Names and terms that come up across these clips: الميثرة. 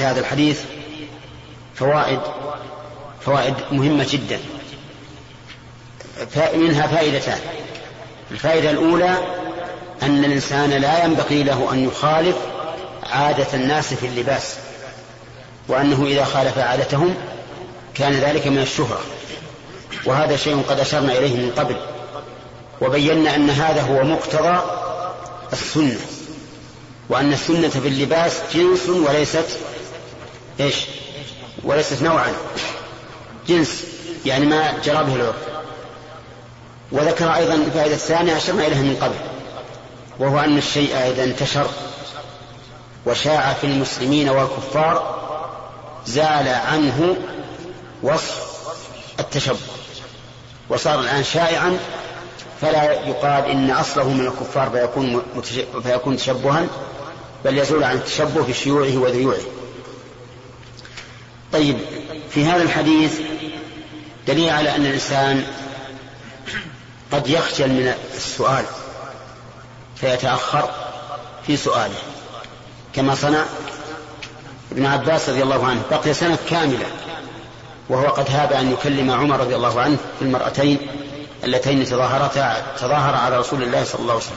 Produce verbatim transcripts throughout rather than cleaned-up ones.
في هذا الحديث فوائد فوائد مهمة جدا، منها فائدتان. الفائدة الأولى أن الإنسان لا ينبغي له أن يخالف عادة الناس في اللباس، وأنه إذا خالف عادتهم كان ذلك من الشهرة، وهذا شيء قد أشرنا إليه من قبل، وبينا أن هذا هو مقتضى السنة، وأن السنة في اللباس جنس وليست إيش وليست نوعا، جنس يعني ما جرى به العرف. وذكر أيضا الفائدة الثانية أشرنا إليها من قبل، وهو أن الشيء إذا انتشر وشاع في المسلمين والكفار زال عنه وصف التشبه، وصار الآن شائعا، فلا يقال إن أصله من الكفار فيكون, فيكون تشبها، بل يزول عن التشبه في شيوعه وذيوعه. طيب، في هذا الحديث دليل على أن الإنسان قد يخجل من السؤال فيتأخر في سؤاله، كما صنع ابن عباس رضي الله عنه، بقي سنة كاملة وهو قد هاب أن يكلم عمر رضي الله عنه في المرأتين اللتين تظاهرتا تظاهر على رسول الله صلى الله عليه وسلم،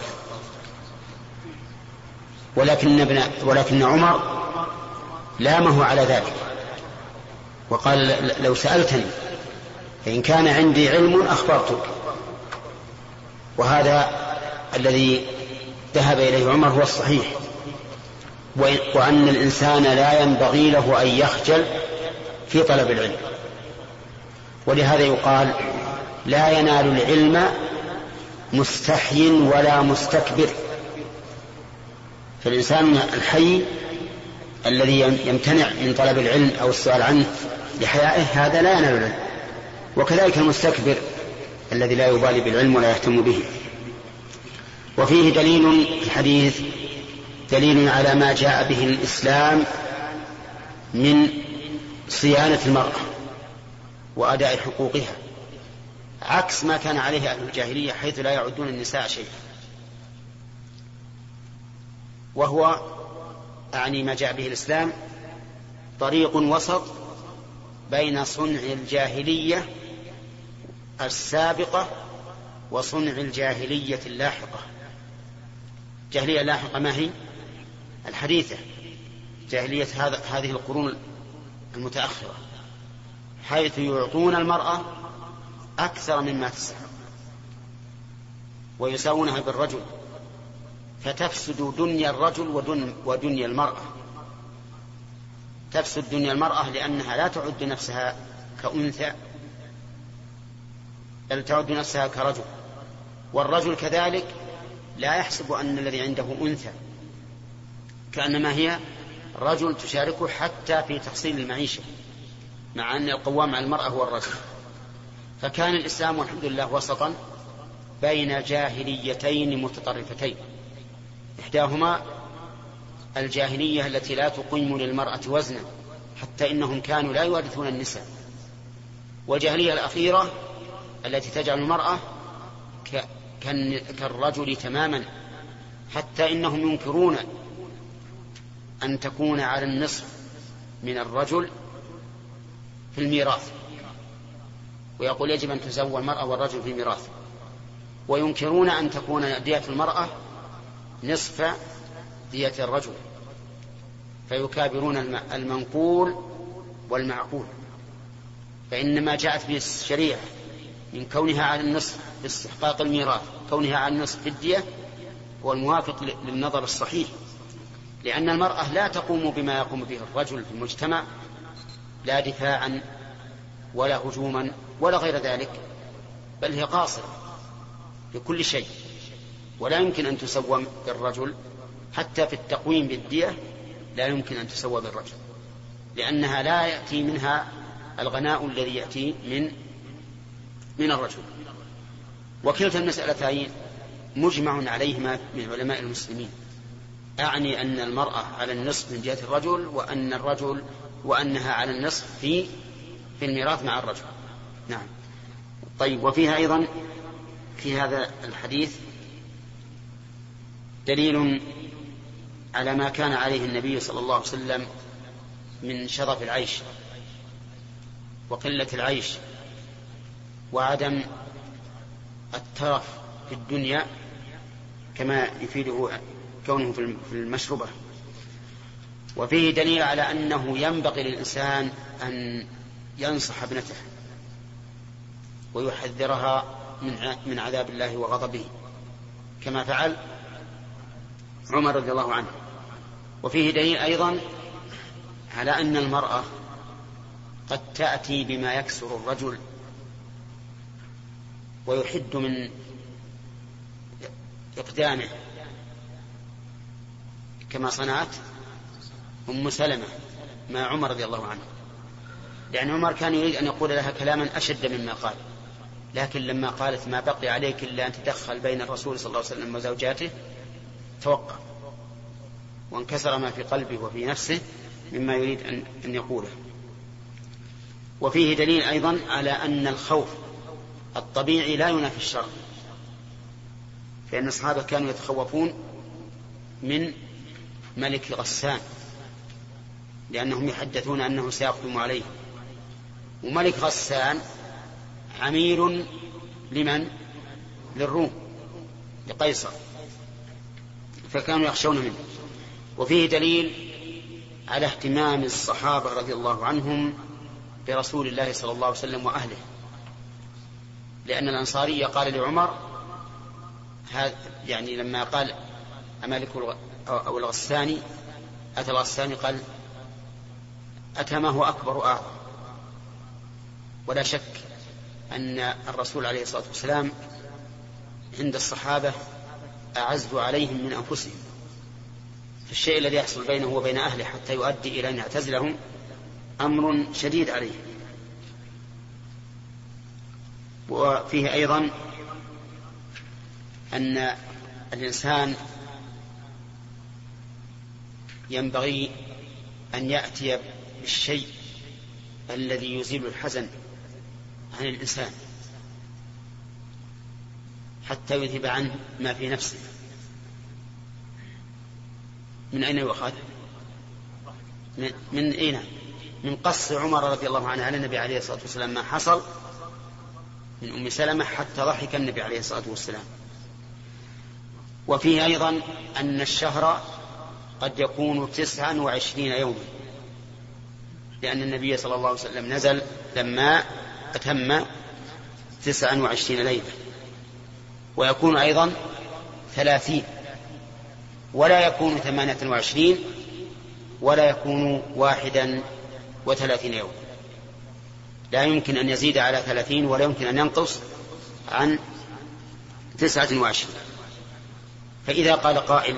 ولكن ابن ولكن عمر لامه على ذلك وقال لو سألتني فإن كان عندي علم أخبرتك. وهذا الذي ذهب إليه عمر هو الصحيح، وأن الإنسان لا ينبغي له أن يخجل في طلب العلم، ولهذا يقال لا ينال العلم مستحي ولا مستكبر، فالإنسان الحي الذي يمتنع من طلب العلم أو السؤال عنه لحيائه هذا لا ينال العلم، وكذلك المستكبر الذي لا يبالي بالعلم ولا يهتم به. وفيه دليل الحديث دليل على ما جاء به الإسلام من صيانة المرأة وأداء حقوقها، عكس ما كان عليه أهل الجاهلية حيث لا يعدون النساء شيئا، وهو أعني ما جاء به الإسلام طريق وسط بين صنع الجاهلية السابقة وصنع الجاهلية اللاحقة. الجاهلية اللاحقة ما هي؟ الحديثة، جاهلية هذه القرون المتأخرة، حيث يعطون المرأة أكثر مما تسعى ويساونها بالرجل، فتفسد دنيا الرجل ودنيا المرأة، تفسد دنيا المرأة لأنها لا تعد نفسها كأنثى بل تعد نفسها كرجل، والرجل كذلك لا يحسب أن الذي عنده أنثى، كأنما هي رجل تشاركه حتى في تحصيل المعيشة، مع أن القوام على المرأة هو الرجل. فكان الإسلام والحمد لله وسطا بين جاهليتين متطرفتين، إحداهما الجاهلية التي لا تقيم للمرأة وزنا، حتى إنهم كانوا لا يورثون النساء، والجاهلية الأخيرة التي تجعل المرأة كالرجل تماما، حتى إنهم ينكرون أن تكون على النصف من الرجل في الميراث، ويقول يجب أن تساوي المرأة والرجل في الميراث، وينكرون أن تكون دية المرأة نصف دية الرجل، فيكابرون المنقول والمعقول. فإن ما جاءت به الشريعة من كونها على النصف في استحقاق الميراث، كونها على النصف في الدية، والموافق للنظر الصحيح، لأن المرأة لا تقوم بما يقوم به الرجل في المجتمع، لا دفاعا ولا هجوما ولا غير ذلك، بل هي قاصرة لكل شيء، ولا يمكن أن تسوى بالرجل، حتى في التقويم بالدية لا يمكن أن تسوى بالرجل، لأنها لا يأتي منها الغناء الذي يأتي من من الرجل. وكلتا المسألتين مجمع عليهما من علماء المسلمين، أعني أن المرأة على النصف من جهة الرجل، وأن الرجل وأنها على النصف في في الميراث مع الرجل. نعم. طيب، وفيها أيضا في هذا الحديث دليل على ما كان عليه النبي صلى الله عليه وسلم من شرف العيش وقلة العيش وعدم الترف في الدنيا كما يفيده كونه في المشروبة. وفيه دليل على أنه ينبغي للإنسان أن ينصح ابنته ويحذرها من عذاب الله وغضبه كما فعل عمر رضي الله عنه. وفيه دليل أيضا على أن المرأة قد تأتي بما يكسر الرجل ويحد من إقدامه كما صنعت أم سلمة مع عمر رضي الله عنه، لأن عمر كان يريد أن يقول لها كلاما أشد مما قال، لكن لما قالت ما بقي عليك إلا أن تدخل بين الرسول صلى الله عليه وسلم وزوجاته توقف وانكسر ما في قلبه وفي نفسه مما يريد أن يقوله. وفيه دليل أيضا على أن الخوف الطبيعي لا ينافي الشرع، فإن أصحابه كانوا يتخوفون من ملك غسان لأنهم يحدثون أنه سيقدم عليه، وملك غسان عمير لمن؟ للروم، لقيصر، فكانوا يخشون منه. وفيه دليل على اهتمام الصحابة رضي الله عنهم برسول الله صلى الله عليه وسلم وأهله، لأن الأنصاري قال لعمر يعني لما قال أمالك أو الغساني أتى الغساني قال أتى ما هو أكبر أعظم. ولا شك أن الرسول عليه الصلاة والسلام عند الصحابة أعز عليهم من أنفسهم، الشيء الذي يحصل بينه وبين أهله حتى يؤدي إلى أن يعتزلهم أمر شديد عليه. وفيه أيضا أن الإنسان ينبغي أن يأتي بالشيء الذي يزيل الحزن عن الإنسان حتى يذهب عنه ما في نفسه. من أين يؤخذ؟ من, من أين؟ من قص عمر رضي الله عنه على النبي عليه الصلاة والسلام ما حصل من أم سلمة حتى ضحك النبي عليه الصلاة والسلام. وفيه أيضا أن الشهر قد يكون تسعا وعشرين يوما، لأن النبي صلى الله عليه وسلم نزل لما أتم تسعا وعشرين ليلة، ويكون أيضا ثلاثين، ولا يكون ثمانية وعشرين، ولا يكون واحدا وثلاثين يوم، لا يمكن أن يزيد على ثلاثين ولا يمكن أن ينقص عن تسعة وعشرين. فإذا قال قائل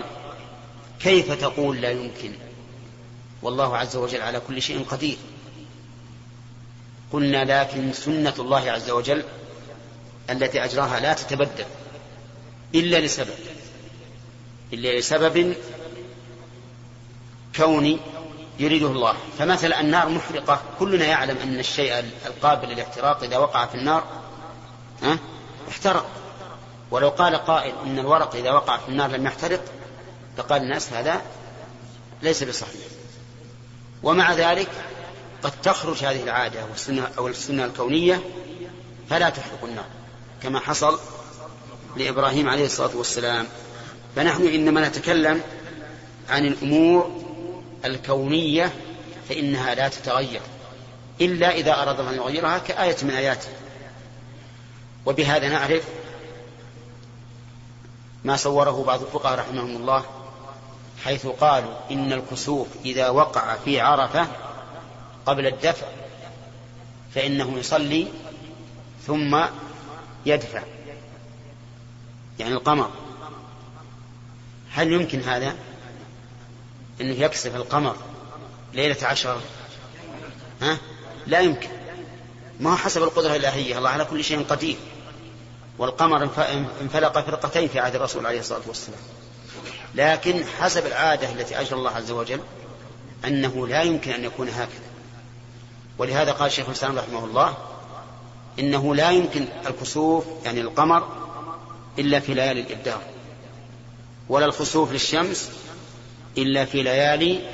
كيف تقول لا يمكن والله عز وجل على كل شيء قدير؟ قلنا لكن سنة الله عز وجل التي أجراها لا تتبدل إلا لسبب إلا لسبب كوني يريده الله. فمثل النار محرقة، كلنا يعلم أن الشيء القابل للاحتراق إذا وقع في النار اه؟ احترق، ولو قال قائل إن الورق إذا وقع في النار لم يحترق فقال الناس هذا ليس بصحيح. ومع ذلك قد تخرج هذه العادة أو السنة الكونية فلا تحرق النار كما حصل لإبراهيم عليه الصلاة والسلام. فنحن إنما نتكلم عن الأمور الكونية فإنها لا تتغير إلا إذا أرادها أن يغيرها كآية من آياته. وبهذا نعرف ما صوره بعض الفقهاء رحمهم الله حيث قالوا إن الكسوف إذا وقع في عرفة قبل الدفع فإنه يصلي ثم يدفع، يعني القمر. هل يمكن هذا أنه يكسف القمر ليلة عشر؟ ها؟ لا يمكن، ما حسب القدرة الإلهية، الله على كل شيء قدير. والقمر انفلق فرقتين في عهد الرسول عليه الصلاة والسلام، لكن حسب العادة التي أجرى الله عز وجل أنه لا يمكن أن يكون هكذا. ولهذا قال شيخ الإسلام رحمه الله إنه لا يمكن الكسوف يعني القمر إلا في ليالي الإبدار، ولا الخسوف للشمس إلا في ليالي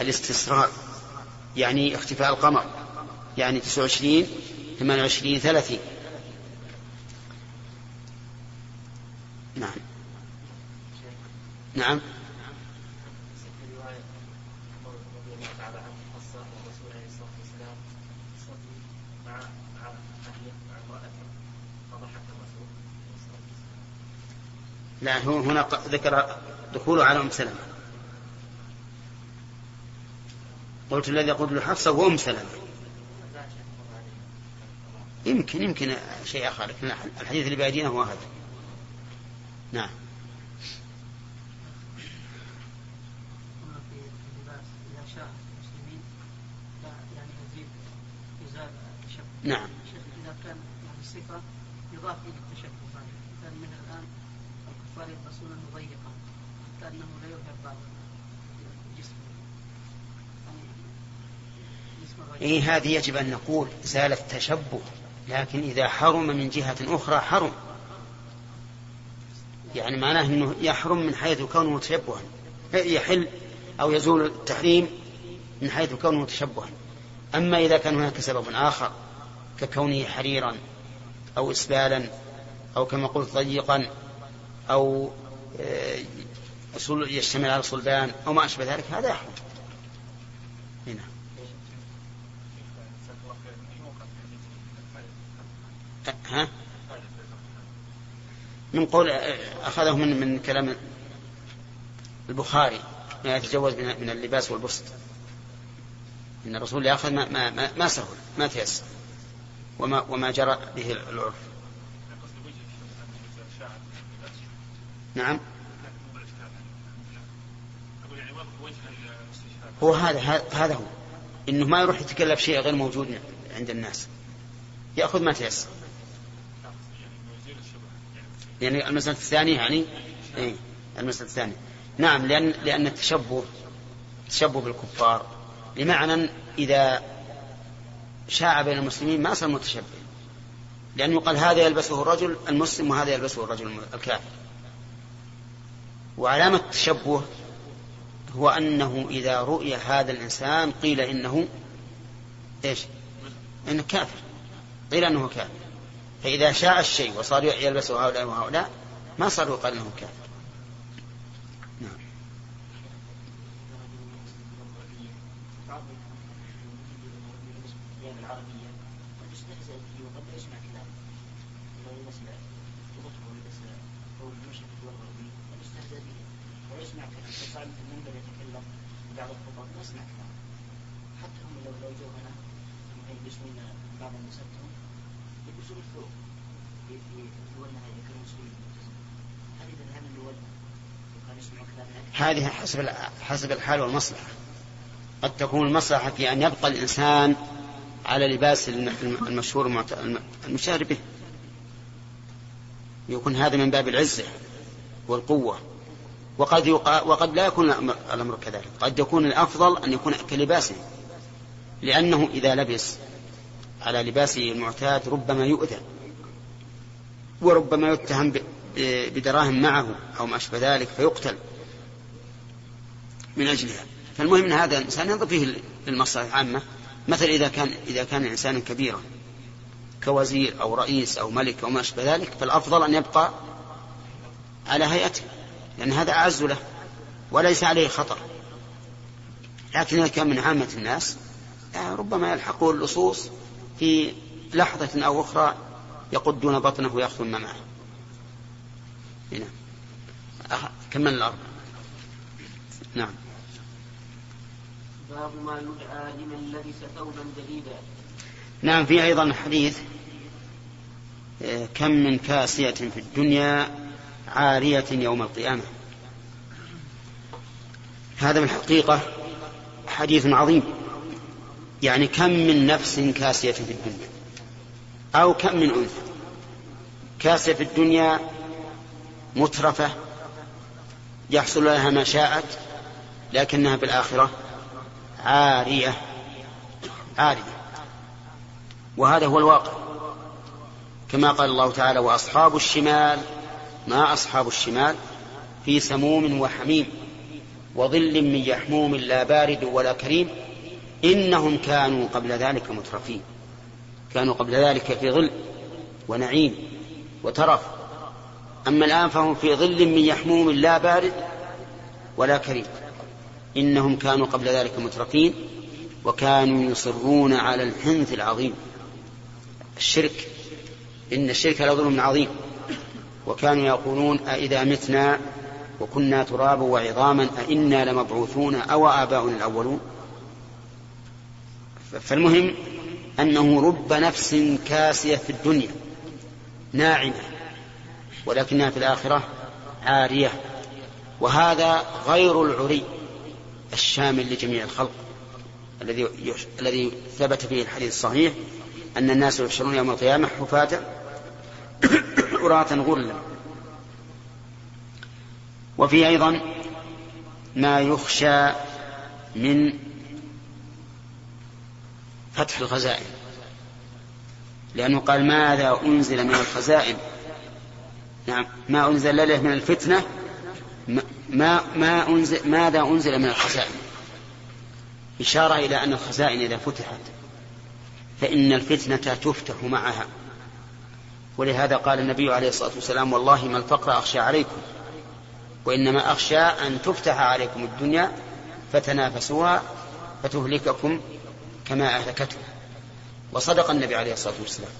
الاستسراء، يعني اختفاء القمر، يعني تسعة وعشرين ثمانية وعشرين ثلاثين. نعم نعم لا هنا ذكر دخوله على أم سلمة. قلت الذي قتل حفصة وأم سلمة، يمكن يمكن شيء آخر، لكن الحديث اللي بأيدينا هو هذا. نعم. نعم. إذا كان الصفة يضاف إلى التشبه عليه، إذا من الآن الكفار يلبسون مضيقا حتى أنه لا يظهر بعض الجسم. إيه هذه يجب أن نقول زال التشبه، لكن إذا حرم من جهة أخرى حرم، يعني معناه أنه يحرم من حيث كونه متشبها، يحل أو يزول التحريم من حيث كونه متشبها. أما إذا كان هناك سبب آخر ككونه حريرا أو إسبالا أو كما قلت ضيقا أو يشتمل على صلبان أو ما أشبه ذلك، هذا يحرم. هنا ها من قول أخذه من, من كلام البخاري ما يتجوز من اللباس والبسط، إن الرسول يأخذ ما, ما, ما سهل ما تيسر وما, وما جرى به العرف. نعم هو هذا هذا هو، إنه ما يروح يتكلف شيء غير موجود عند الناس، يأخذ ما تيسر، يعني المسألة الثانية يعني إيه المسألة الثانية. نعم لأن لأن التشبه تشبه بالكفار بمعنى إذا شاع بين المسلمين ما صار متشبه، لأن يقال هذا يلبسه الرجل المسلم وهذا يلبسه الرجل الكافر. وعلامة التشبه هو أنه إذا رؤي هذا الإنسان قيل إنه إيش إنه كافر، قيل إنه كافر. فإذا شاء الشيء وصار يلبسه هؤلاء وهؤلاء ما صار يقال إنه كافر. نعم. هذه حسب حسب الحال والمصلحة. قد تكون المصلحة في أن يبقى الإنسان على لباس المشهور المشهر به، يكون هذا من باب العزة والقوة. وقد وقد لا يكون الأمر كذلك، قد يكون الأفضل أن يكون كلباسه، لأنه إذا لبس على لباسه المعتاد ربما يؤذى وربما يتهم بدراهم معه أو ما أشبه ذلك فيقتل من أجلها. فالمهم أن هذا الإنسان ينظر فيه للمصلحة العامة. مثلا إذا كان إذا كان إنسانا كبيرا كوزير أو رئيس أو ملك أو ما أشبه ذلك، فالأفضل أن يبقى على هيئته، لأن هذا أعز له وليس عليه خطر. لكن إذا كان من عامة الناس ربما يلحقه اللصوص في لحظة أو أخرى يقدون بطنه ويأخذون ما معه. هنا كمل الأرض. نعم. باب ما يدعى لمن لبس ثوبا جديدا. نعم في أيضا حديث كم من كاسية في الدنيا عارية يوم القيامة. هذا بالحقيقة حديث عظيم، يعني كم من نفس كاسية في الدنيا أو كم من أنثى كاسية في الدنيا مترفة يحصل لها ما شاءت، لكنها بالآخرة عارية عارية. وهذا هو الواقع كما قال الله تعالى وأصحاب الشمال ما أصحاب الشمال في سموم وحميم وظل من يحموم لا بارد ولا كريم إنهم كانوا قبل ذلك مترفين، كانوا قبل ذلك في ظل ونعيم وترف، أما الآن فهم في ظل من يحموم لا بارد ولا كريم. إنهم كانوا قبل ذلك مترفين وكانوا يصرون على الحنث العظيم، الشرك، إن الشرك لظلم عظيم. وكانوا يقولون أإذا متنا وكنا ترابا وعظاما أإنا لمبعوثون أو آباؤنا الأولون. فالمهم أنه رب نفس كاسية في الدنيا ناعمة، ولكنها في الآخرة عارية، وهذا غير العري الشامل لجميع الخلق الذي الذي ثبت فيه الحديث الصحيح أن الناس يحشرون يوم القيامة حفاة عراة غرلا. وفي أيضا ما يخشى من فتح الخزائن، لأنه قال ماذا أنزل من الخزائن، نعم ما أنزل له من الفتنة، ما ما أنزل ماذا أنزل من الخزائن، إشارة إلى أن الخزائن إذا فتحت فإن الفتنة تفتح معها. ولهذا قال النبي عليه الصلاة والسلام والله ما الفقر أخشى عليكم وإنما أخشى أن تفتح عليكم الدنيا فتنافسوها فتهلككم كما أهلكتها. وصدق النبي عليه الصلاة والسلام،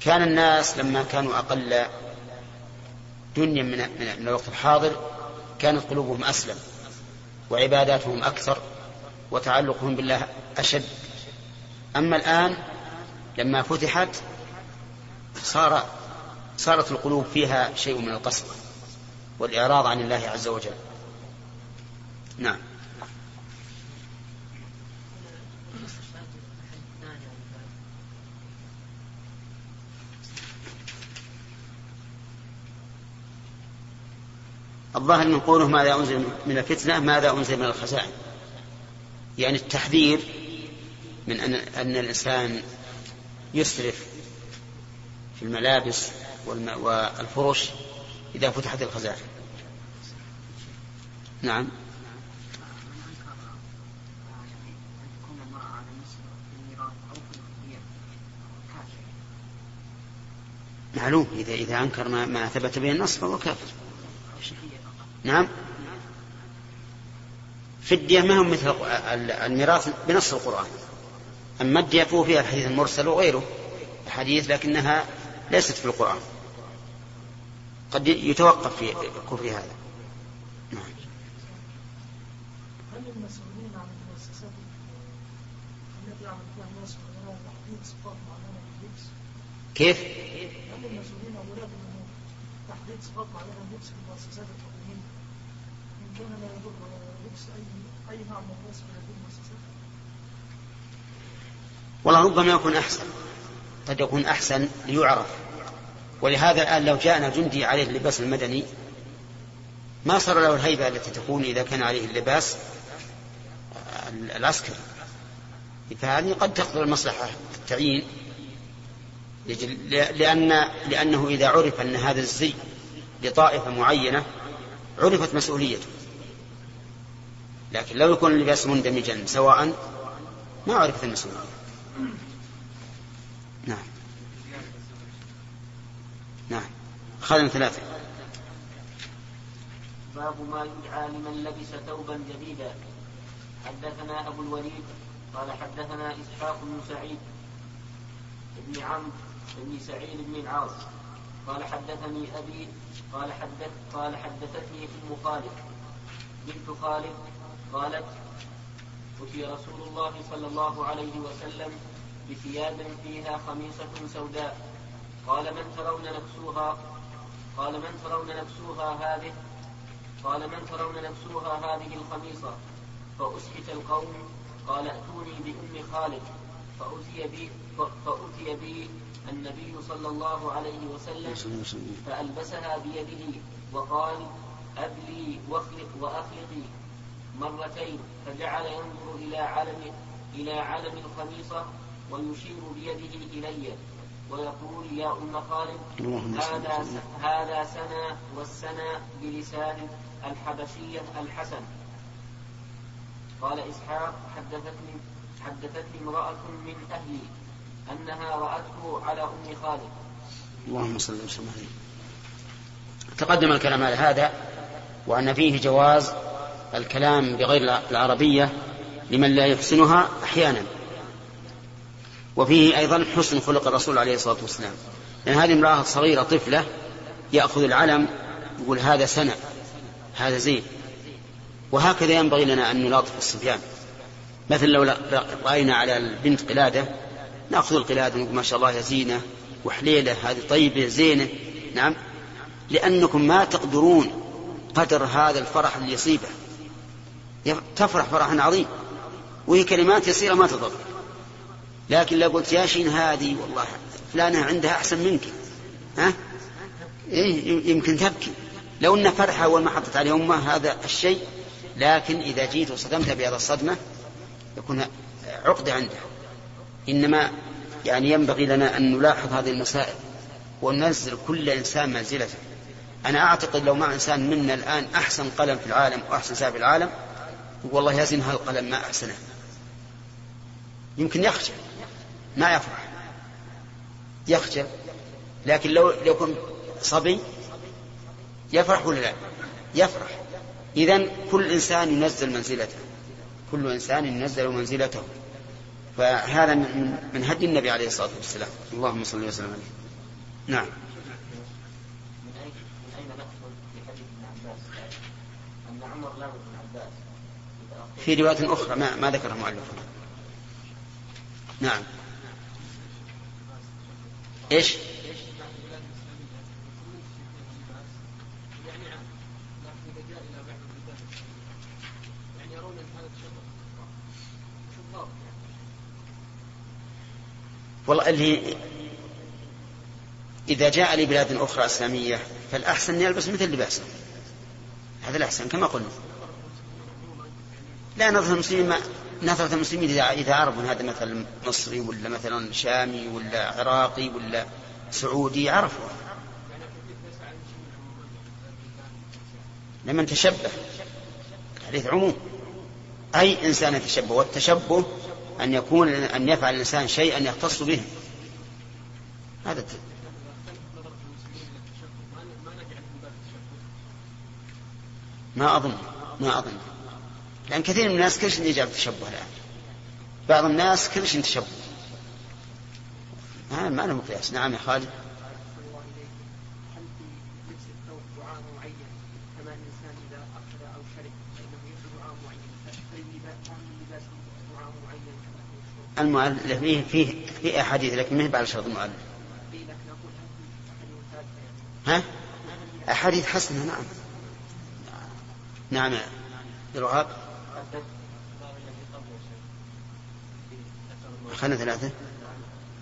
كان الناس لما كانوا أقل دنيا من الوقت الحاضر كانت قلوبهم أسلم وعباداتهم أكثر وتعلقهم بالله أشد. أما الآن لما فتحت صار صارت القلوب فيها شيء من القسوة والإعراض عن الله عز وجل. نعم. الظاهر من قوله ماذا أنزل من الفتنة ماذا أنزل من الخزائن، يعني التحذير من أن, أن الإنسان يسرف في الملابس والفرش إذا فتحت الخزائن. نعم. معلوم إذا, إذا أنكر ما, ما ثبت به النص فهو كافر. نعم. في الدية ما هم مثل الميراث بنص القرآن، أما الدية فيها الحديث المرسل وغيره الحديث لكنها ليست في القرآن، قد يتوقف في كفر هذا. نعم. هل المسؤولين عن المؤسسات التي يعمل فيها الناس والعلماء تحديد صفات معينة لللبس؟ كيف؟ هل المسؤولين أو أولاد الأمور تحديد صفات معينة لللبس في المؤسسات الحكومية؟ إن كان لا يضر لبس أي نوع من الناس في هذه المؤسسات؟ والله ربما يكون أحسن، قد يكون أحسن ليعرف. ولهذا الآن لو جاءنا جندي عليه اللباس المدني ما صار له الهيبة التي تكون إذا كان عليه اللباس العسكري، فهذه قد تقدر المصلحة التعيين، لأن لأنه إذا عرف أن هذا الزي لطائفة معينة عرفت مسؤوليته. لكن لو يكون اللباس مندمجا سواء ما عرفت المسؤولية. نعم. نعم. خلنا ثلاثة. باب ما يدعى لمن لبس ثوبا جديدا. حدثنا أبو الوليد قال حدثنا إسحاق بن سعيد بن عمرو بن سعيد بن العاص قال حدثني أبي قال حدث قال حدثتني أم خالد بنت خالد قالت وفي رسول الله صلى الله عليه وسلم بثياب فيها خميصة سوداء، قال من ترون نكسوها قال من ترون نكسوها هذه قال من ترون نكسوها هذه الخميصة، فأسكت القوم قال ائتوني بأم خالد، فأتي بي فأتي بي النبي صلى الله عليه وسلم فألبسها بيده وقال أبلي واخلق وأخلقي مرتين، فجعل ينظر إلى علم إلى علم الخميصة ويشير بيده إلي ويقول يا أم خالد هذا هذا سنة والسنة بلسان الحبشية الحسن. قال إسحاق حدثتني حدثتني امرأة من أهلي أنها رأته على أم خالد. اللهم صل وسلم عليه. تقدم الكلام على هذا، وأن فيه جواز الكلام بغير العربية لمن لا يحسنها أحيانا، وفيه أيضا حسن خلق الرسول عليه الصلاة والسلام، لأن هذه امرأة صغيرة طفلة يأخذ العلم يقول هذا سنة هذا زين. وهكذا ينبغي لنا أن نلاطف الصبيان، مثل لو رأينا على البنت قلادة نأخذ القلادة ما شاء الله يا زينة وحليلة هذه طيبة زينة. نعم، لأنكم ما تقدرون قدر هذا الفرح اللي يصيبه، تفرح فرحا عظيم وهي كلمات يسيرة ما تضر. لكن لو قلت يا شين هذه والله فلانة عندها أحسن منك، ها إيه يمكن تبكي لو أن فرحة وما حطت عليه أمه هذا الشيء. لكن إذا جيت وصدمت بهذا الصدمة يكون عقد عنده. إنما يعني ينبغي لنا أن نلاحظ هذه المسائل وننزل كل إنسان منزلته. أنا أعتقد لو مع إنسان منا الآن أحسن قلم في العالم وأحسن ساعة في العالم والله يزن هالقلم ما أحسنه، يمكن يخجل ما يفرح يخجل. لكن لو يكون صبي يفرح ولا لا يفرح. إذن كل إنسان ينزل منزلته، كل إنسان ينزل منزلته. فهذا من هدي النبي عليه الصلاة والسلام. اللهم صل وسلم عليه. نعم. في رواية أخرى ما, ما ذكرها مؤلفنا. نعم. إيش؟ والله اللي إذا جاء لبلاد أخرى إسلامية فالأحسن يلبس مثل لباسنا، هذا الأحسن كما قلنا. لا نظرة المسلمين نظرة المسلمين إذا عرب، هذا مثلا مصري ولا مثلا شامي ولا عراقي ولا سعودي عرفوا، لمن تشبه حديث عموم أي إنسان يتشبه. والتشبه أن يكون أن يفعل الإنسان شيئا يختص به. هذا ما أظن ما أظن لأن كثير من الناس كلش يجعل تشبه الآن، بعض الناس كلش يتشبه ما ما له مقياس. نعم يا خالد. المؤلف فيه فيه في أحاديث لكن ما هي على شرط المؤلف. ها؟ أحاديث حسنة. نعم. نعم يا الوهاب. خلنا ثلاثة.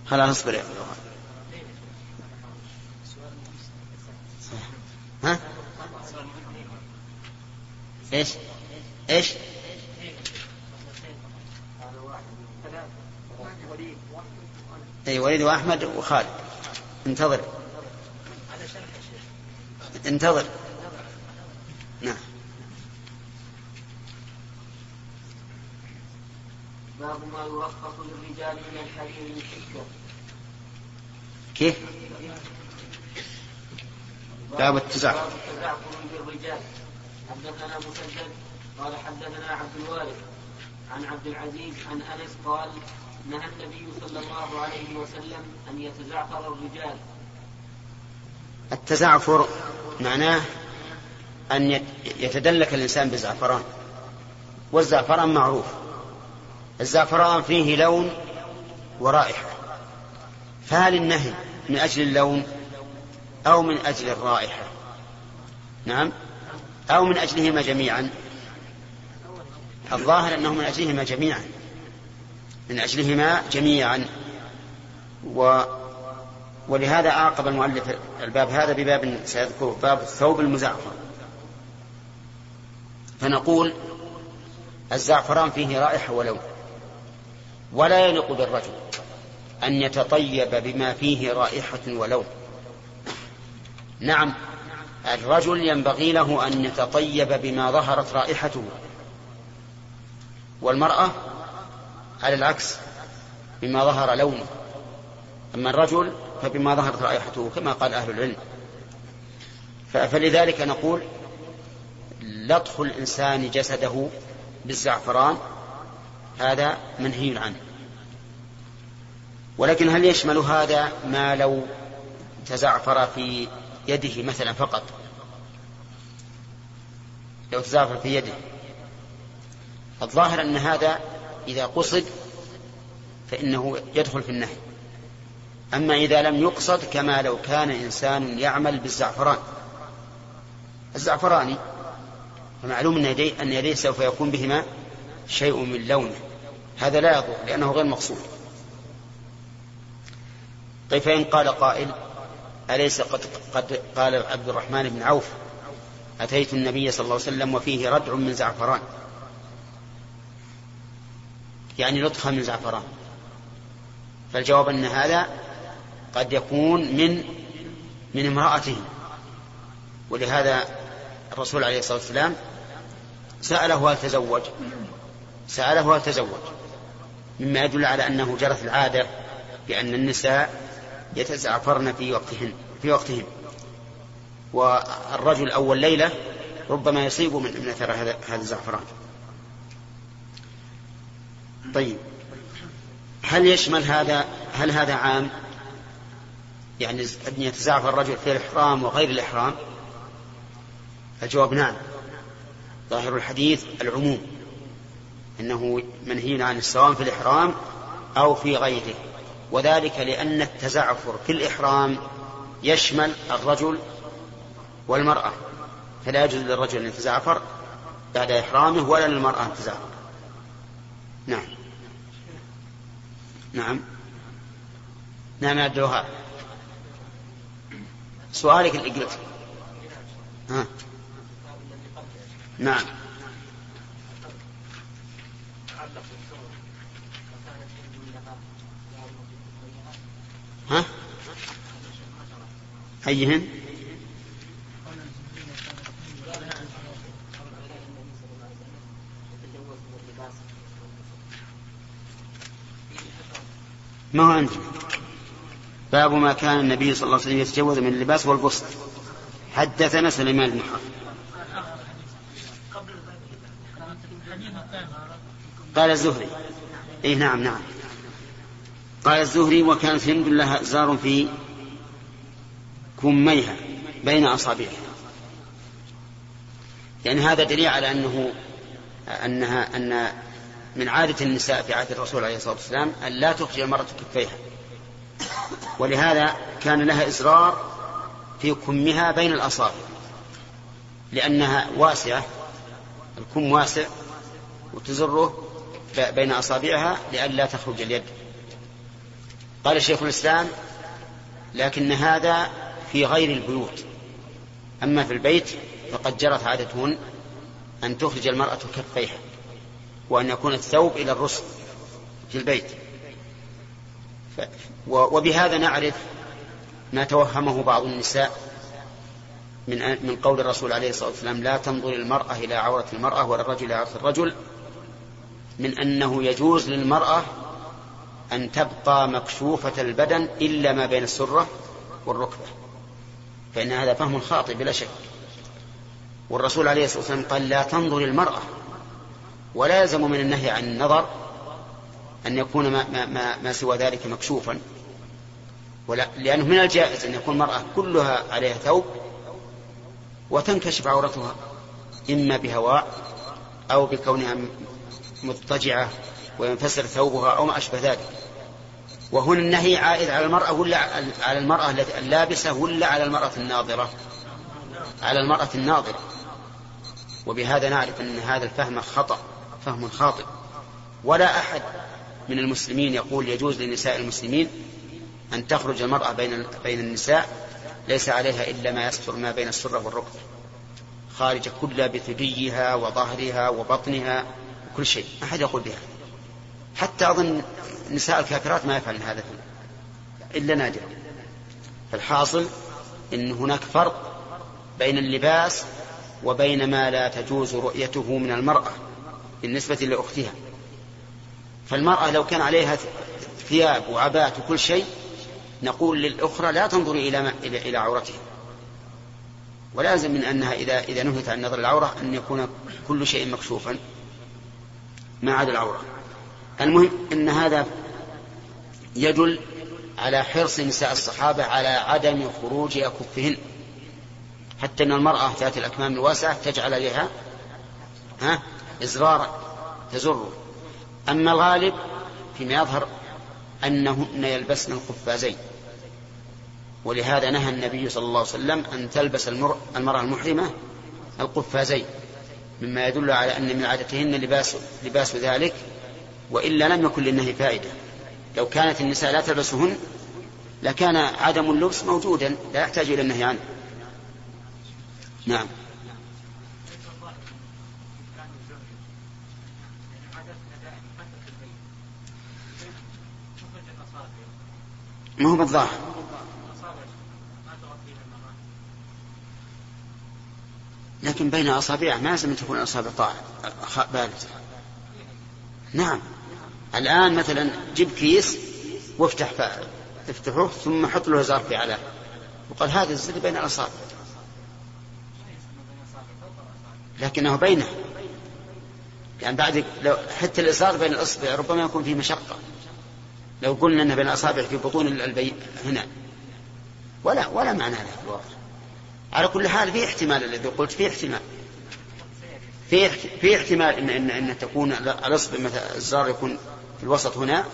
خلاص اصبر يا الوهاب. ها؟ إيش؟ إيش؟ أي وليد وأحمد وخالد. انتظر انتظر. نعم. باب ما يرخص للرجال من الحرير والحكة. كيف؟ باب التزعم. باب التزعم بالرجال. حدثنا مسدد قال حدثنا عبد الوارث عن عبد العزيز عن أنس قال نهى النبي صلى الله عليه وسلم أن يتزعفر الرجال. التزعفر معناه أن يتدلك الإنسان بزعفران، والزعفران معروف. الزعفران فيه لون ورائحة، فهل النهي من أجل اللون أو من أجل الرائحة؟ نعم، أو من أجلهما جميعا؟ الظاهر أنه من أجلهما جميعا، من أجلهما جميعا. و... ولهذا أعقب المؤلف الباب هذا بباب سيذكره، باب الثوب المزعفر. فنقول الزعفران فيه رائحة ولون، ولا يليق بالرجل أن يتطيب بما فيه رائحة ولون. نعم، الرجل ينبغي له أن يتطيب بما ظهرت رائحته، والمرأة على العكس بما ظهر لونه، أما الرجل فبما ظهرت رائحته كما قال أهل العلم. فلذلك نقول لطخ الإنسان جسده بالزعفران هذا منهي عنه. ولكن هل يشمل هذا ما لو تزعفر في يده مثلا فقط؟ لو تزعفر في يده الظاهر أن هذا إذا قصد فإنه يدخل في النهي، أما إذا لم يقصد كما لو كان إنسان يعمل بالزعفران الزعفراني فمعلوم أن يديه سوف يكون بهما شيء من لونه، هذا لا يضر لأنه غير مقصود. طيب فإن قال قائل أليس قد, قد قال عبد الرحمن بن عوف أتيت النبي صلى الله عليه وسلم وفيه ردع من زعفران، يعني لطخة من زعفران؟ فالجواب أن هذا قد يكون من من امرأته، ولهذا الرسول عليه الصلاة والسلام سأله هل تزوج سأله هل تزوج مما يدل على أنه جرت العادة بأن النساء يتزعفرن في وقتهن في وقتهم والرجل أول ليلة ربما يصيب من أثر هذا الزعفران. طيب هل يشمل هذا هل هذا عام، يعني أن يتزعفر الرجل في الإحرام وغير الإحرام؟ الجواب نعم، ظاهر الحديث العموم أنه منهي عن السواء في الإحرام أو في غيره، وذلك لأن التزعفر في الإحرام يشمل الرجل والمرأة، فلا يجوز للرجل أن يتزعفر بعد إحرامه ولا للمرأة أن تزعفر. نعم نعم نعم يا الدوهاء سؤالك الإجلس. ها نعم ها أيهن ما هو عندي باب ما كان النبي صلى الله عليه وسلم يتجوز من اللباس والبسط. حدثنا سليمان بن حرب قال الزهري إيه نعم نعم قال الزهري وكانت هند لها إزار في كميها بين أصابعها، يعني هذا دليل على أنه أنها أن من عادة النساء في عهد الرسول عليه الصلاة والسلام أن لا تخجل المرأة كفيها، ولهذا كان لها إزرار في كمها بين الأصابع لأنها واسعة، الكم واسع وتزره بين أصابعها لئلا تخرج اليد. قال شيخ الإسلام لكن هذا في غير البيوت، أما في البيت فقد جرت عادتهن أن تخرج المرأة كفيها وأن يكون الثوب إلى الرسل في البيت. ف... و... وبهذا نعرف ما توهمه بعض النساء من, أن... من قول الرسول عليه الصلاة والسلام لا تنظر المرأة إلى عورة المرأة ولا الرجل إلى عورة الرجل، من أنه يجوز للمرأة أن تبقى مكشوفة البدن إلا ما بين السرة والركبة، فإن هذا فهم خاطئ بلا شك. والرسول عليه الصلاة والسلام قال لا تنظر المرأة، ولا يلزم من النهي عن النظر أن يكون ما, ما, ما, ما سوى ذلك مكشوفا، ولا لأنه من الجائز أن يكون المرأة كلها عليها ثوب وتنكشف عورتها إما بهواء أو بكونها مضطجعة وينفسر ثوبها أو ما أشبه ذلك، وهنا النهي عائد على المرأة ولا على المرأة اللابسة ولا على المرأة الناظرة؟ على المرأة الناظرة. وبهذا نعرف أن هذا الفهم خطأ، فهم خاطئ، ولا أحد من المسلمين يقول يجوز لنساء المسلمين أن تخرج المرأة بين بين النساء ليس عليها إلا ما يستر ما بين السرة والركبة، خارج كلها بثديها وظهرها وبطنها وكل شيء، أحد يقول بها، حتى أظن نساء الكافرات ما يفعلن هذا إلا نادر. فالحاصل أن هناك فرق بين اللباس وبين ما لا تجوز رؤيته من المرأة بالنسبة لأختها، فالمرأة لو كان عليها ثياب وعبات وكل شيء نقول للأخرى لا تنظر إلى إلى عورتها، ولازم من أنها إذا إذا نهت عن نظر العورة أن يكون كل شيء مكشوفا ما عدا العورة. المهم أن هذا يدل على حرص نساء الصحابة على عدم خروج أكفهن، حتى أن المرأة ذات الأكمام الواسعة تجعل لها ها إزرارا تزره. أما الغالب فيما يظهر أنهن يلبسن القفازين، ولهذا نهى النبي صلى الله عليه وسلم أن تلبس المرأة المحرمة القفازين، مما يدل على أن من عادتهن لباس, لباس ذلك، وإلا لم يكن للنهي فائدة. لو كانت النساء لا تلبسهن لكان عدم اللبس موجودا لا يحتاج إلى النهي عنه. نعم. ما هو بالظاهر لكن بين أصابع ما لازم تكون أصابع باردة. نعم. الآن مثلا جيب كيس وافتح افتحوه ثم حط له زرفي عليه وقال هذا الزر بين الأصابع، لكنه بينه يعني بعد لو حتى الإصرار بين الأصابع ربما يكون فيه مشقة. لو قلنا أن بين الأصابع في بطون البيت هنا ولا ولا معنى له في الواقع. على كل حال في احتمال الذي قلت فيه احتمال في في احتمال ان ان ان تكون الاصبع مثلا الزار يكون في الوسط هنا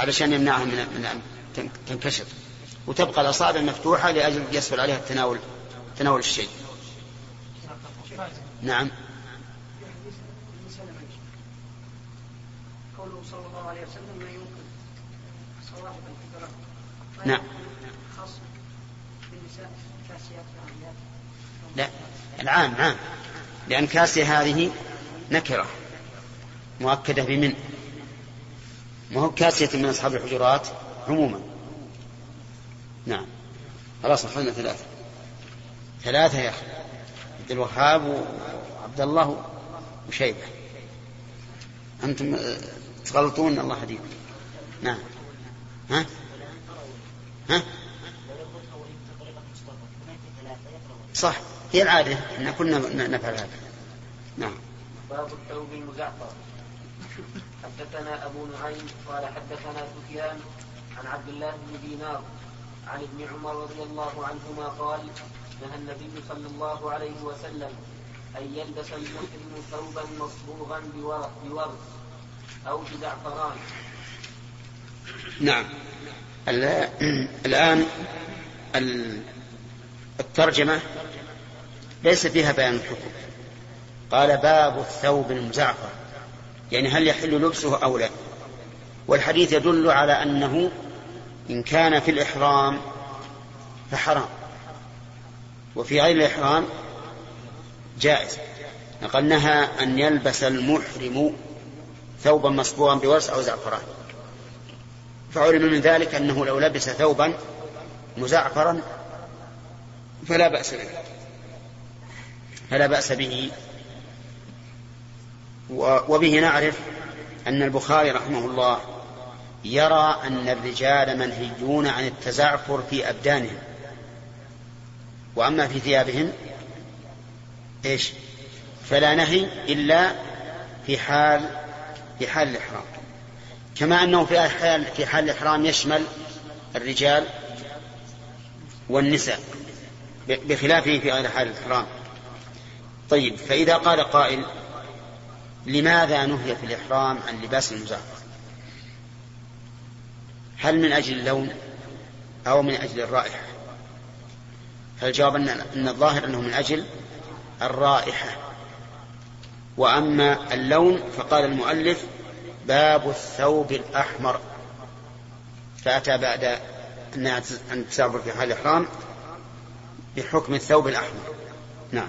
علشان يمنعها من ان تنكشف، وتبقى الاصابع مفتوحه لاجل يسهل عليها التناول تناول الشيء. نعم. قوله صلى الله عليه وسلم لا يمكن صلاح بالقدره. نعم. خاص بالنساء كاسيات العاميات. لا العام عام، لأن كاسية هذه نكرة مؤكدة بمن، ما هو كاسية من أصحاب الحجرات عموما. نعم خلاص أخذنا ثلاثة ثلاثة يا أخي، عبد الوهاب وعبد الله وشيبة، أنتم تغلطون الله حديث. نعم. ها ها صح، هي العادة إحنا كنا نفعل هذا. نعم. باب الثوب المزعفر. حدثنا أبو نعيم قال حدثنا سفيان عن عبد الله بن دينار عن ابن عمر رضي الله عنهما قال نهى النبي صلى الله عليه وسلم أن يلبس المحرم ثوبا مصبوغا بورق أو بزعفران. نعم. الآن الترجمة ليس فيها بيان الحكم. قال باب الثوب المزعفر، يعني هل يحل لبسه أو لا. والحديث يدل على أنه إن كان في الإحرام فحرام، وفي غير الإحرام جائز. لقد نهى أن يلبس المحرم ثوبا مصبوغا بورس أو زعفران، فعلم من ذلك أنه لو لبس ثوبا مزعفرا فلا بأس به فلا بأس به وبه نعرف أن البخاري رحمه الله يرى أن الرجال منهيون عن التزعفر في أبدانهم، وأما في ثيابهم إيش فلا نهي إلا في حال في حال الإحرام، كما أنه في حال في حال الإحرام يشمل الرجال والنساء بخلافه في غير حال الإحرام. طيب، فإذا قال قائل لماذا نهي في الإحرام عن لباس المزعفر؟ هل من أجل اللون أو من أجل الرائحة؟ فالجواب أن الظاهر أنه من أجل الرائحة. وأما اللون فقال المؤلف باب الثوب الأحمر، فأتى بعد أن تسافر في حال الإحرام بحكم الثوب الأحمر. نعم.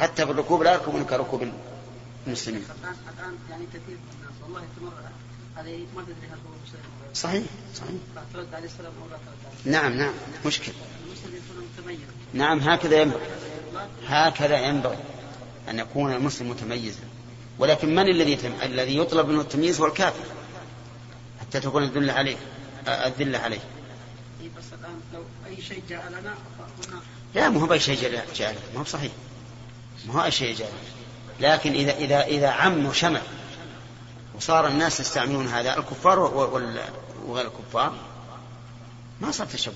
حتى في الركوب لا يركبون كركوب المسلمين. الآن يعني كثير من الناس والله تمر عليه ما تدري هل هو مسلم. صحيح صحيح. ترد عليه السلام ولا ترد. نعم نعم مشكل. نعم هكذا ينبغي، هكذا ينبغي أن يكون المسلم متميزا، ولكن من الذي تم... الذي يطلب منه التمييز هو الكافر حتى تكون الذلة عليه الذلة عليه. بس الآن لو أي شيء جاء لنا لا ما هو أي شيء جاء لنا ما هو صحيح ما هو أي شيء جاء لنا، لكن إذا إذا إذا عم وشمل وصار الناس يستعملون هذا الكفار وغير الكفار ما صار تشبه.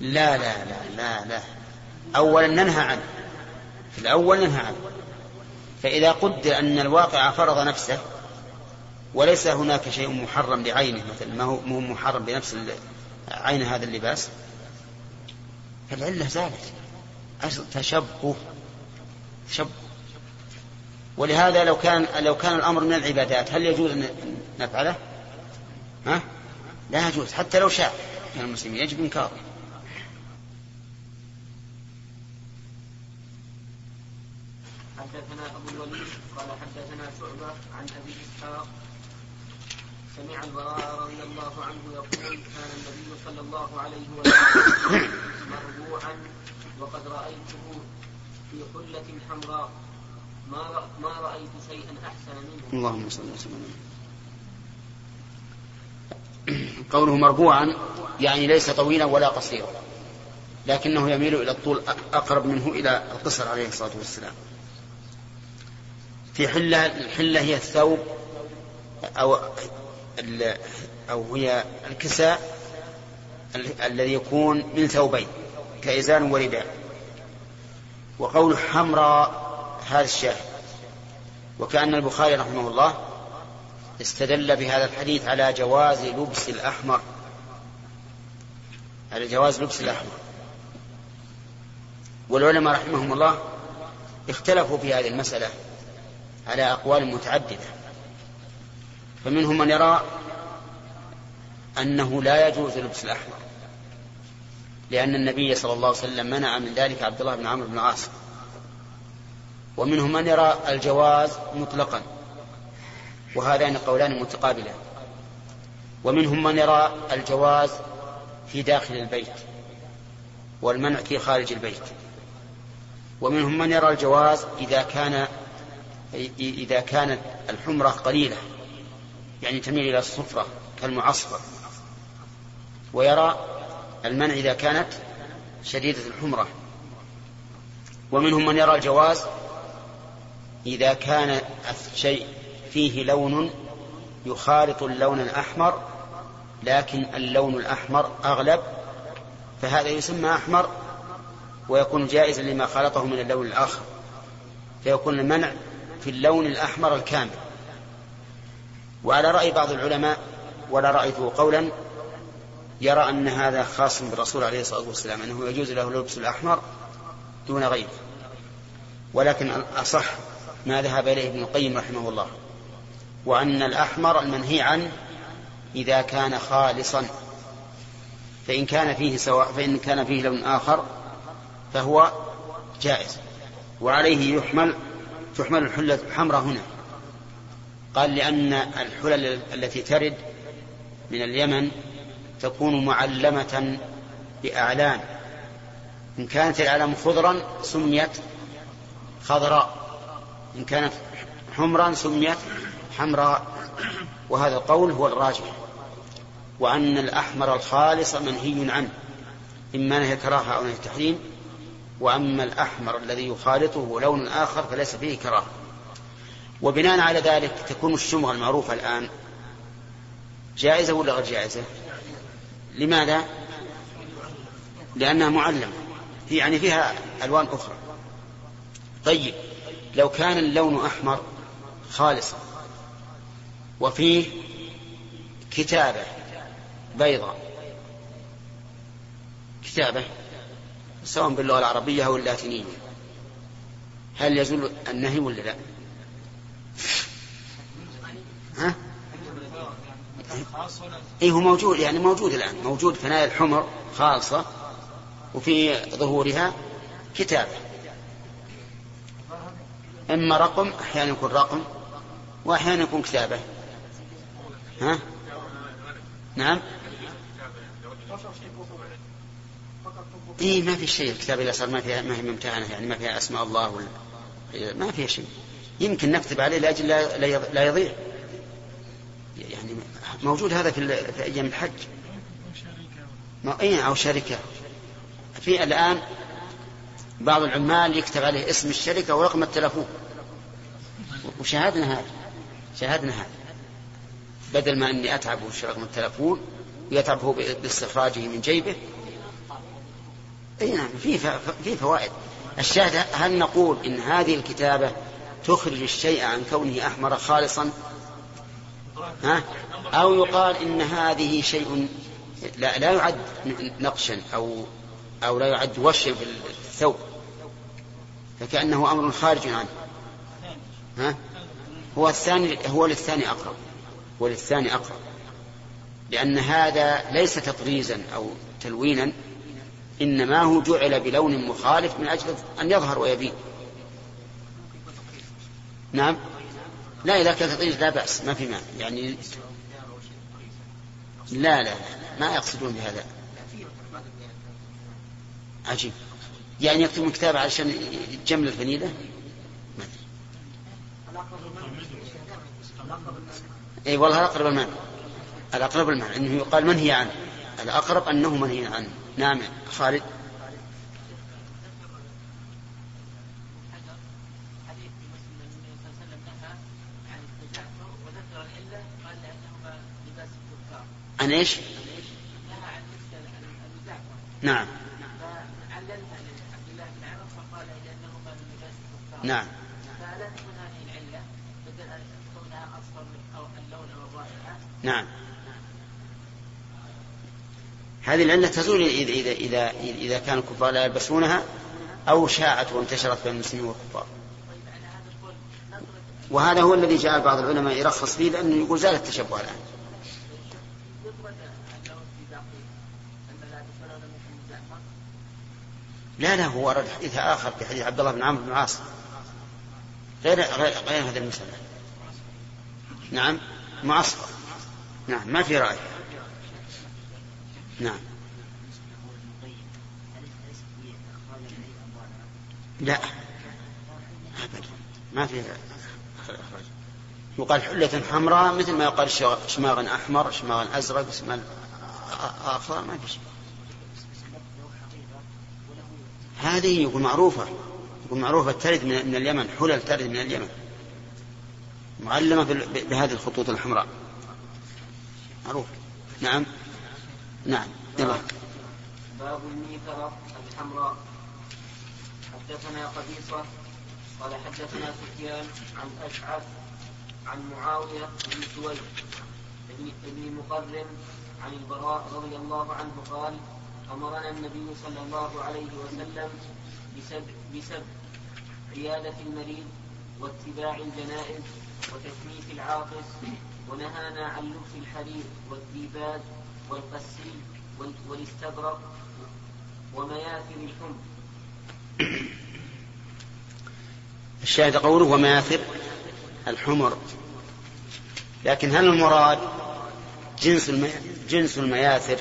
لا لا لا لا لا أولا ننهى عنه في الأول ننهى عنه، فإذا قدر أن الواقع فرض نفسه وليس هناك شيء محرم بعينه مثلا ما هو محرم بنفس عين هذا اللباس فالعلة زالت تشبه تشبه. ولهذا لو كان لو كان الأمر من العبادات هل يجوز أن نفعله؟ ها؟ لا يجوز حتى لو شاء المسلمين يجب إنكاره. حدثنا أبو الوليد قال حدثنا شعبة عن أبي إسحاق سمع البراء رضي الله عنه يقول كان النبي صلى الله عليه وسلم مربوعا وقد رأيته في حلة حمراء ما ما رأيت شيئا أحسن منه. اللهم صل وسلم. قوله مربوعا يعني ليس طويلا ولا قصيرا، لكنه يميل إلى الطول أقرب منه إلى القصر عليه الصلاة والسلام. في حلة الحلة هي الثوب أو أو هي الكساء الذي يكون من ثوبين كإزار ورداء. وقول حمراء هذا الشاهد، وكأن البخاري رحمه الله استدل بهذا الحديث على جواز لبس الأحمر على جواز لبس الأحمر. والعلماء رحمهم الله اختلفوا في هذه المسألة على أقوال متعددة، فمنهم من يرى أنه لا يجوز لبس الأحمر لأن النبي صلى الله عليه وسلم منع من ذلك عبد الله بن عمرو بن العاص، ومنهم من يرى الجواز مطلقا وهذان قولان متقابلان، ومنهم من يرى الجواز في داخل البيت والمنع في خارج البيت، ومنهم من يرى الجواز إذا كان إذا كانت الحمرة قليلة يعني تميل إلى الصفرة كالمعصفر، ويرى المنع إذا كانت شديدة الحمرة، ومنهم من يرى الجواز إذا كان الشيء فيه لون يخالط اللون الأحمر لكن اللون الأحمر أغلب فهذا يسمى أحمر ويكون جائزا لما خالطه من اللون الآخر، فيكون المنع في اللون الأحمر الكامل. وعلى رأي بعض العلماء ولا رأيته قولا يرى أن هذا خاص بالرسول عليه الصلاة والسلام أنه يجوز له لبس الأحمر دون غيره، ولكن الأصح ما ذهب إليه ابن القيم رحمه الله وأن الأحمر المنهي عنه إذا كان خالصا، فإن كان فيه سواء فإن كان فيه لون آخر فهو جائز. وعليه يحمل تحمل الحلة الحمراء هنا، قال لأن الحلل التي ترد من اليمن تكون معلمة بأعلام، إن كانت الأعلام خضرا سميت خضراء، إن كانت حمرا سميت حمراء، وهذا القول هو الراجح، وأن الأحمر الخالص منهي عنه إما نهي كراهة أو نهي تحريم، وأما الأحمر الذي يخالطه لون آخر فليس فيه كراهة. وبناء على ذلك تكون الشمغة المعروفة الآن جائزة ولا غير جائزة؟ لماذا؟ لأنها معلمة يعني فيها ألوان أخرى. طيب لو كان اللون أحمر خالصا وفيه كتابة بيضاء كتابة سواء باللغة العربية أو اللاتينية، هل يزول النهي ولا لا؟ ها؟ إيه هو موجود، يعني موجود الآن، موجود ثنايا الحمر خالصة وفي ظهورها كتابة، إما رقم، أحيانا يكون رقم وأحيانا يكون كتابة. ها؟ نعم. إيه ما في شيء، الكتابة إلا صار ما فيها، ما هي ممتحنة، يعني ما فيها أسماء الله ولا ما فيها شيء، يمكن نكتب عليه لأجل لا يضيع، يعني موجود هذا في, في أيام الحج، إيه أو شركة. في الآن بعض العمال يكتب عليه اسم الشركة ورقم التلفون، وشاهدنا هذا، شاهدنا هذا، بدل ما أني أتعب وش رقم التلفون ويتعب هو باستخراجه من جيبه. إيه نعم، في فوائد. الشاهد، هل نقول إن هذه الكتابة تخرج الشيء عن كونه أحمر خالصا، ها؟ أو يقال إن هذه شيء لا, لا يعد نقشا أو أو لا يعد وشيا في الثوب، فكأنه أمر خارج عنه. ها؟ هو الثاني، هو للثاني أقرب، وللثاني أقرب، لأن هذا ليس تطريزا أو تلوينا، إنما هو جعل بلون مخالف من أجل أن يظهر ويبين. نعم، لا إذا كان تطريز لا بأس، ما في مانع، يعني لا لا ما يقصدون بهذا. عجيب، يعني يكتبون كتاب علشان جمل الفنيلة. اي والله الأقرب المعنى، الأقرب المعنى أنه يقال منهي عنه، الأقرب أنه منهي عنه. نعم خالد. عن ايش؟ نعم نعم نعم هذه العلة تزول إذا, إذا, إذا, إذا كان الكفار لا يلبسونها أو شاعت وانتشرت بين المسلمين والكفار. وهذا هو الذي جعل بعض العلماء يرخص فيه، لأنه يقول زال التشبه الآن. لا لا هو ورد حديث آخر في حديث عبد الله بن عمرو بن العاص غير غير هذا المسألة. نعم معصفر. نعم ما في رأي. نعم لا أبدا ما في إخراج، يقال حلة حمراء مثل ما يقال شماغ أحمر، شماغ أزرق، شماغ آخر، ما في شيء. هذه يقول معروفة، يقول معروفة ترد من اليمن، حلل ترد من اليمن، معلمة بهذه الخطوط الحمراء معروف. نعم نعم يلا. باب الميثرة الحمراء. حدثنا قبيصة قال حدثنا سفيان عن أشعث عن معاوية بن سويد بن مقرن عن البراء رضي الله عنه قال أمرنا النبي صلى الله عليه وسلم بسبع بسبع عيادة المريض واتباع الجنائز وتثميث العاطس، ونهانا عن لبس الحرير والديباج والقسيل والاستبرق ومياثر الحمر. الشاهد قوله ومياثر الحمر، لكن هل المراد جنس, المي... جنس المياثر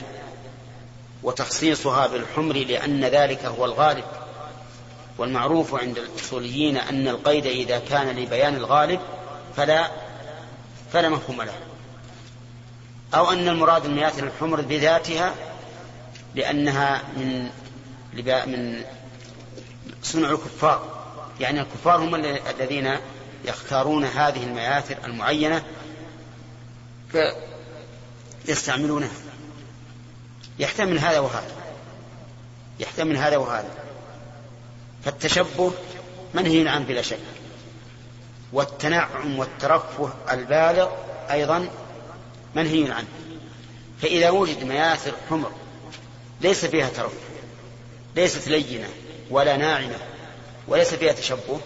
وتخصيصها بالحمر، لأن ذلك هو الغالب، والمعروف عند الأصوليين أن القيد إذا كان لبيان الغالب فلا فلا مفهوم له، أو أن المراد المياثر الحمر بذاتها لأنها من من صنع الكفار، يعني الكفار هم الذين يختارون هذه المياثر المعينة فيستعملونها. يحتمل هذا وهذا، يحتمل هذا وهذا، فالتشبه منهي عنه بلا شك، والتنعم والترفه البالغ أيضا منهي عنه. فإذا وجد مياثر حمر ليس فيها ترفه ليست لينة ولا ناعمة وليس فيها تشبه،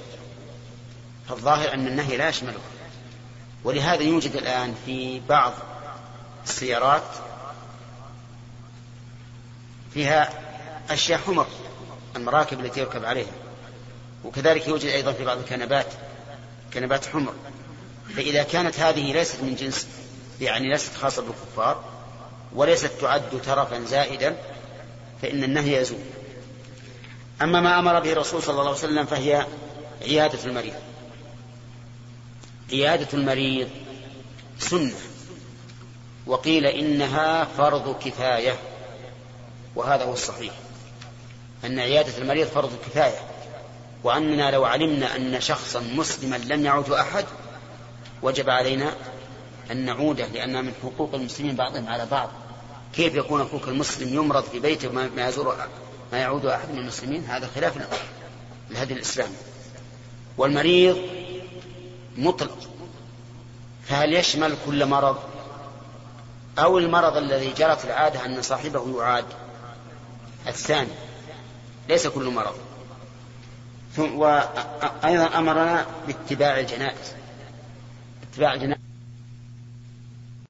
فالظاهر أن النهي لا يشمله. ولهذا يوجد الآن في بعض السيارات فيها أشياء حمر، المراكب التي يركب عليها، وكذلك يوجد أيضا في بعض الكنبات كنبات حمر. فإذا كانت هذه ليست من جنس، يعني ليست خاصة بالكفار وليست تعد ترفا زائدا، فإن النهي يزول. أما ما أمر به الرسول صلى الله عليه وسلم فهي عيادة المريض. عيادة المريض سنة، وقيل إنها فرض كفاية، وهذا هو الصحيح، أن عيادة المريض فرض كفاية، وأننا لو علمنا أن شخصا مسلما لم يعود أحد وجب علينا أن نعوده، لأنها من حقوق المسلمين بعضهم على بعض. كيف يكون أخوك المسلم يمرض في بيته ما يزوره ما يعود أحد من المسلمين؟ هذا خلاف لهدي الإسلام. والمريض مطلق، فهل يشمل كل مرض، أو المرض الذي جرت العادة أن صاحبه يعاد؟ الثاني، ليس كل مرض. وأيضا أمرنا باتباع الجنائز، اتباع الجنائز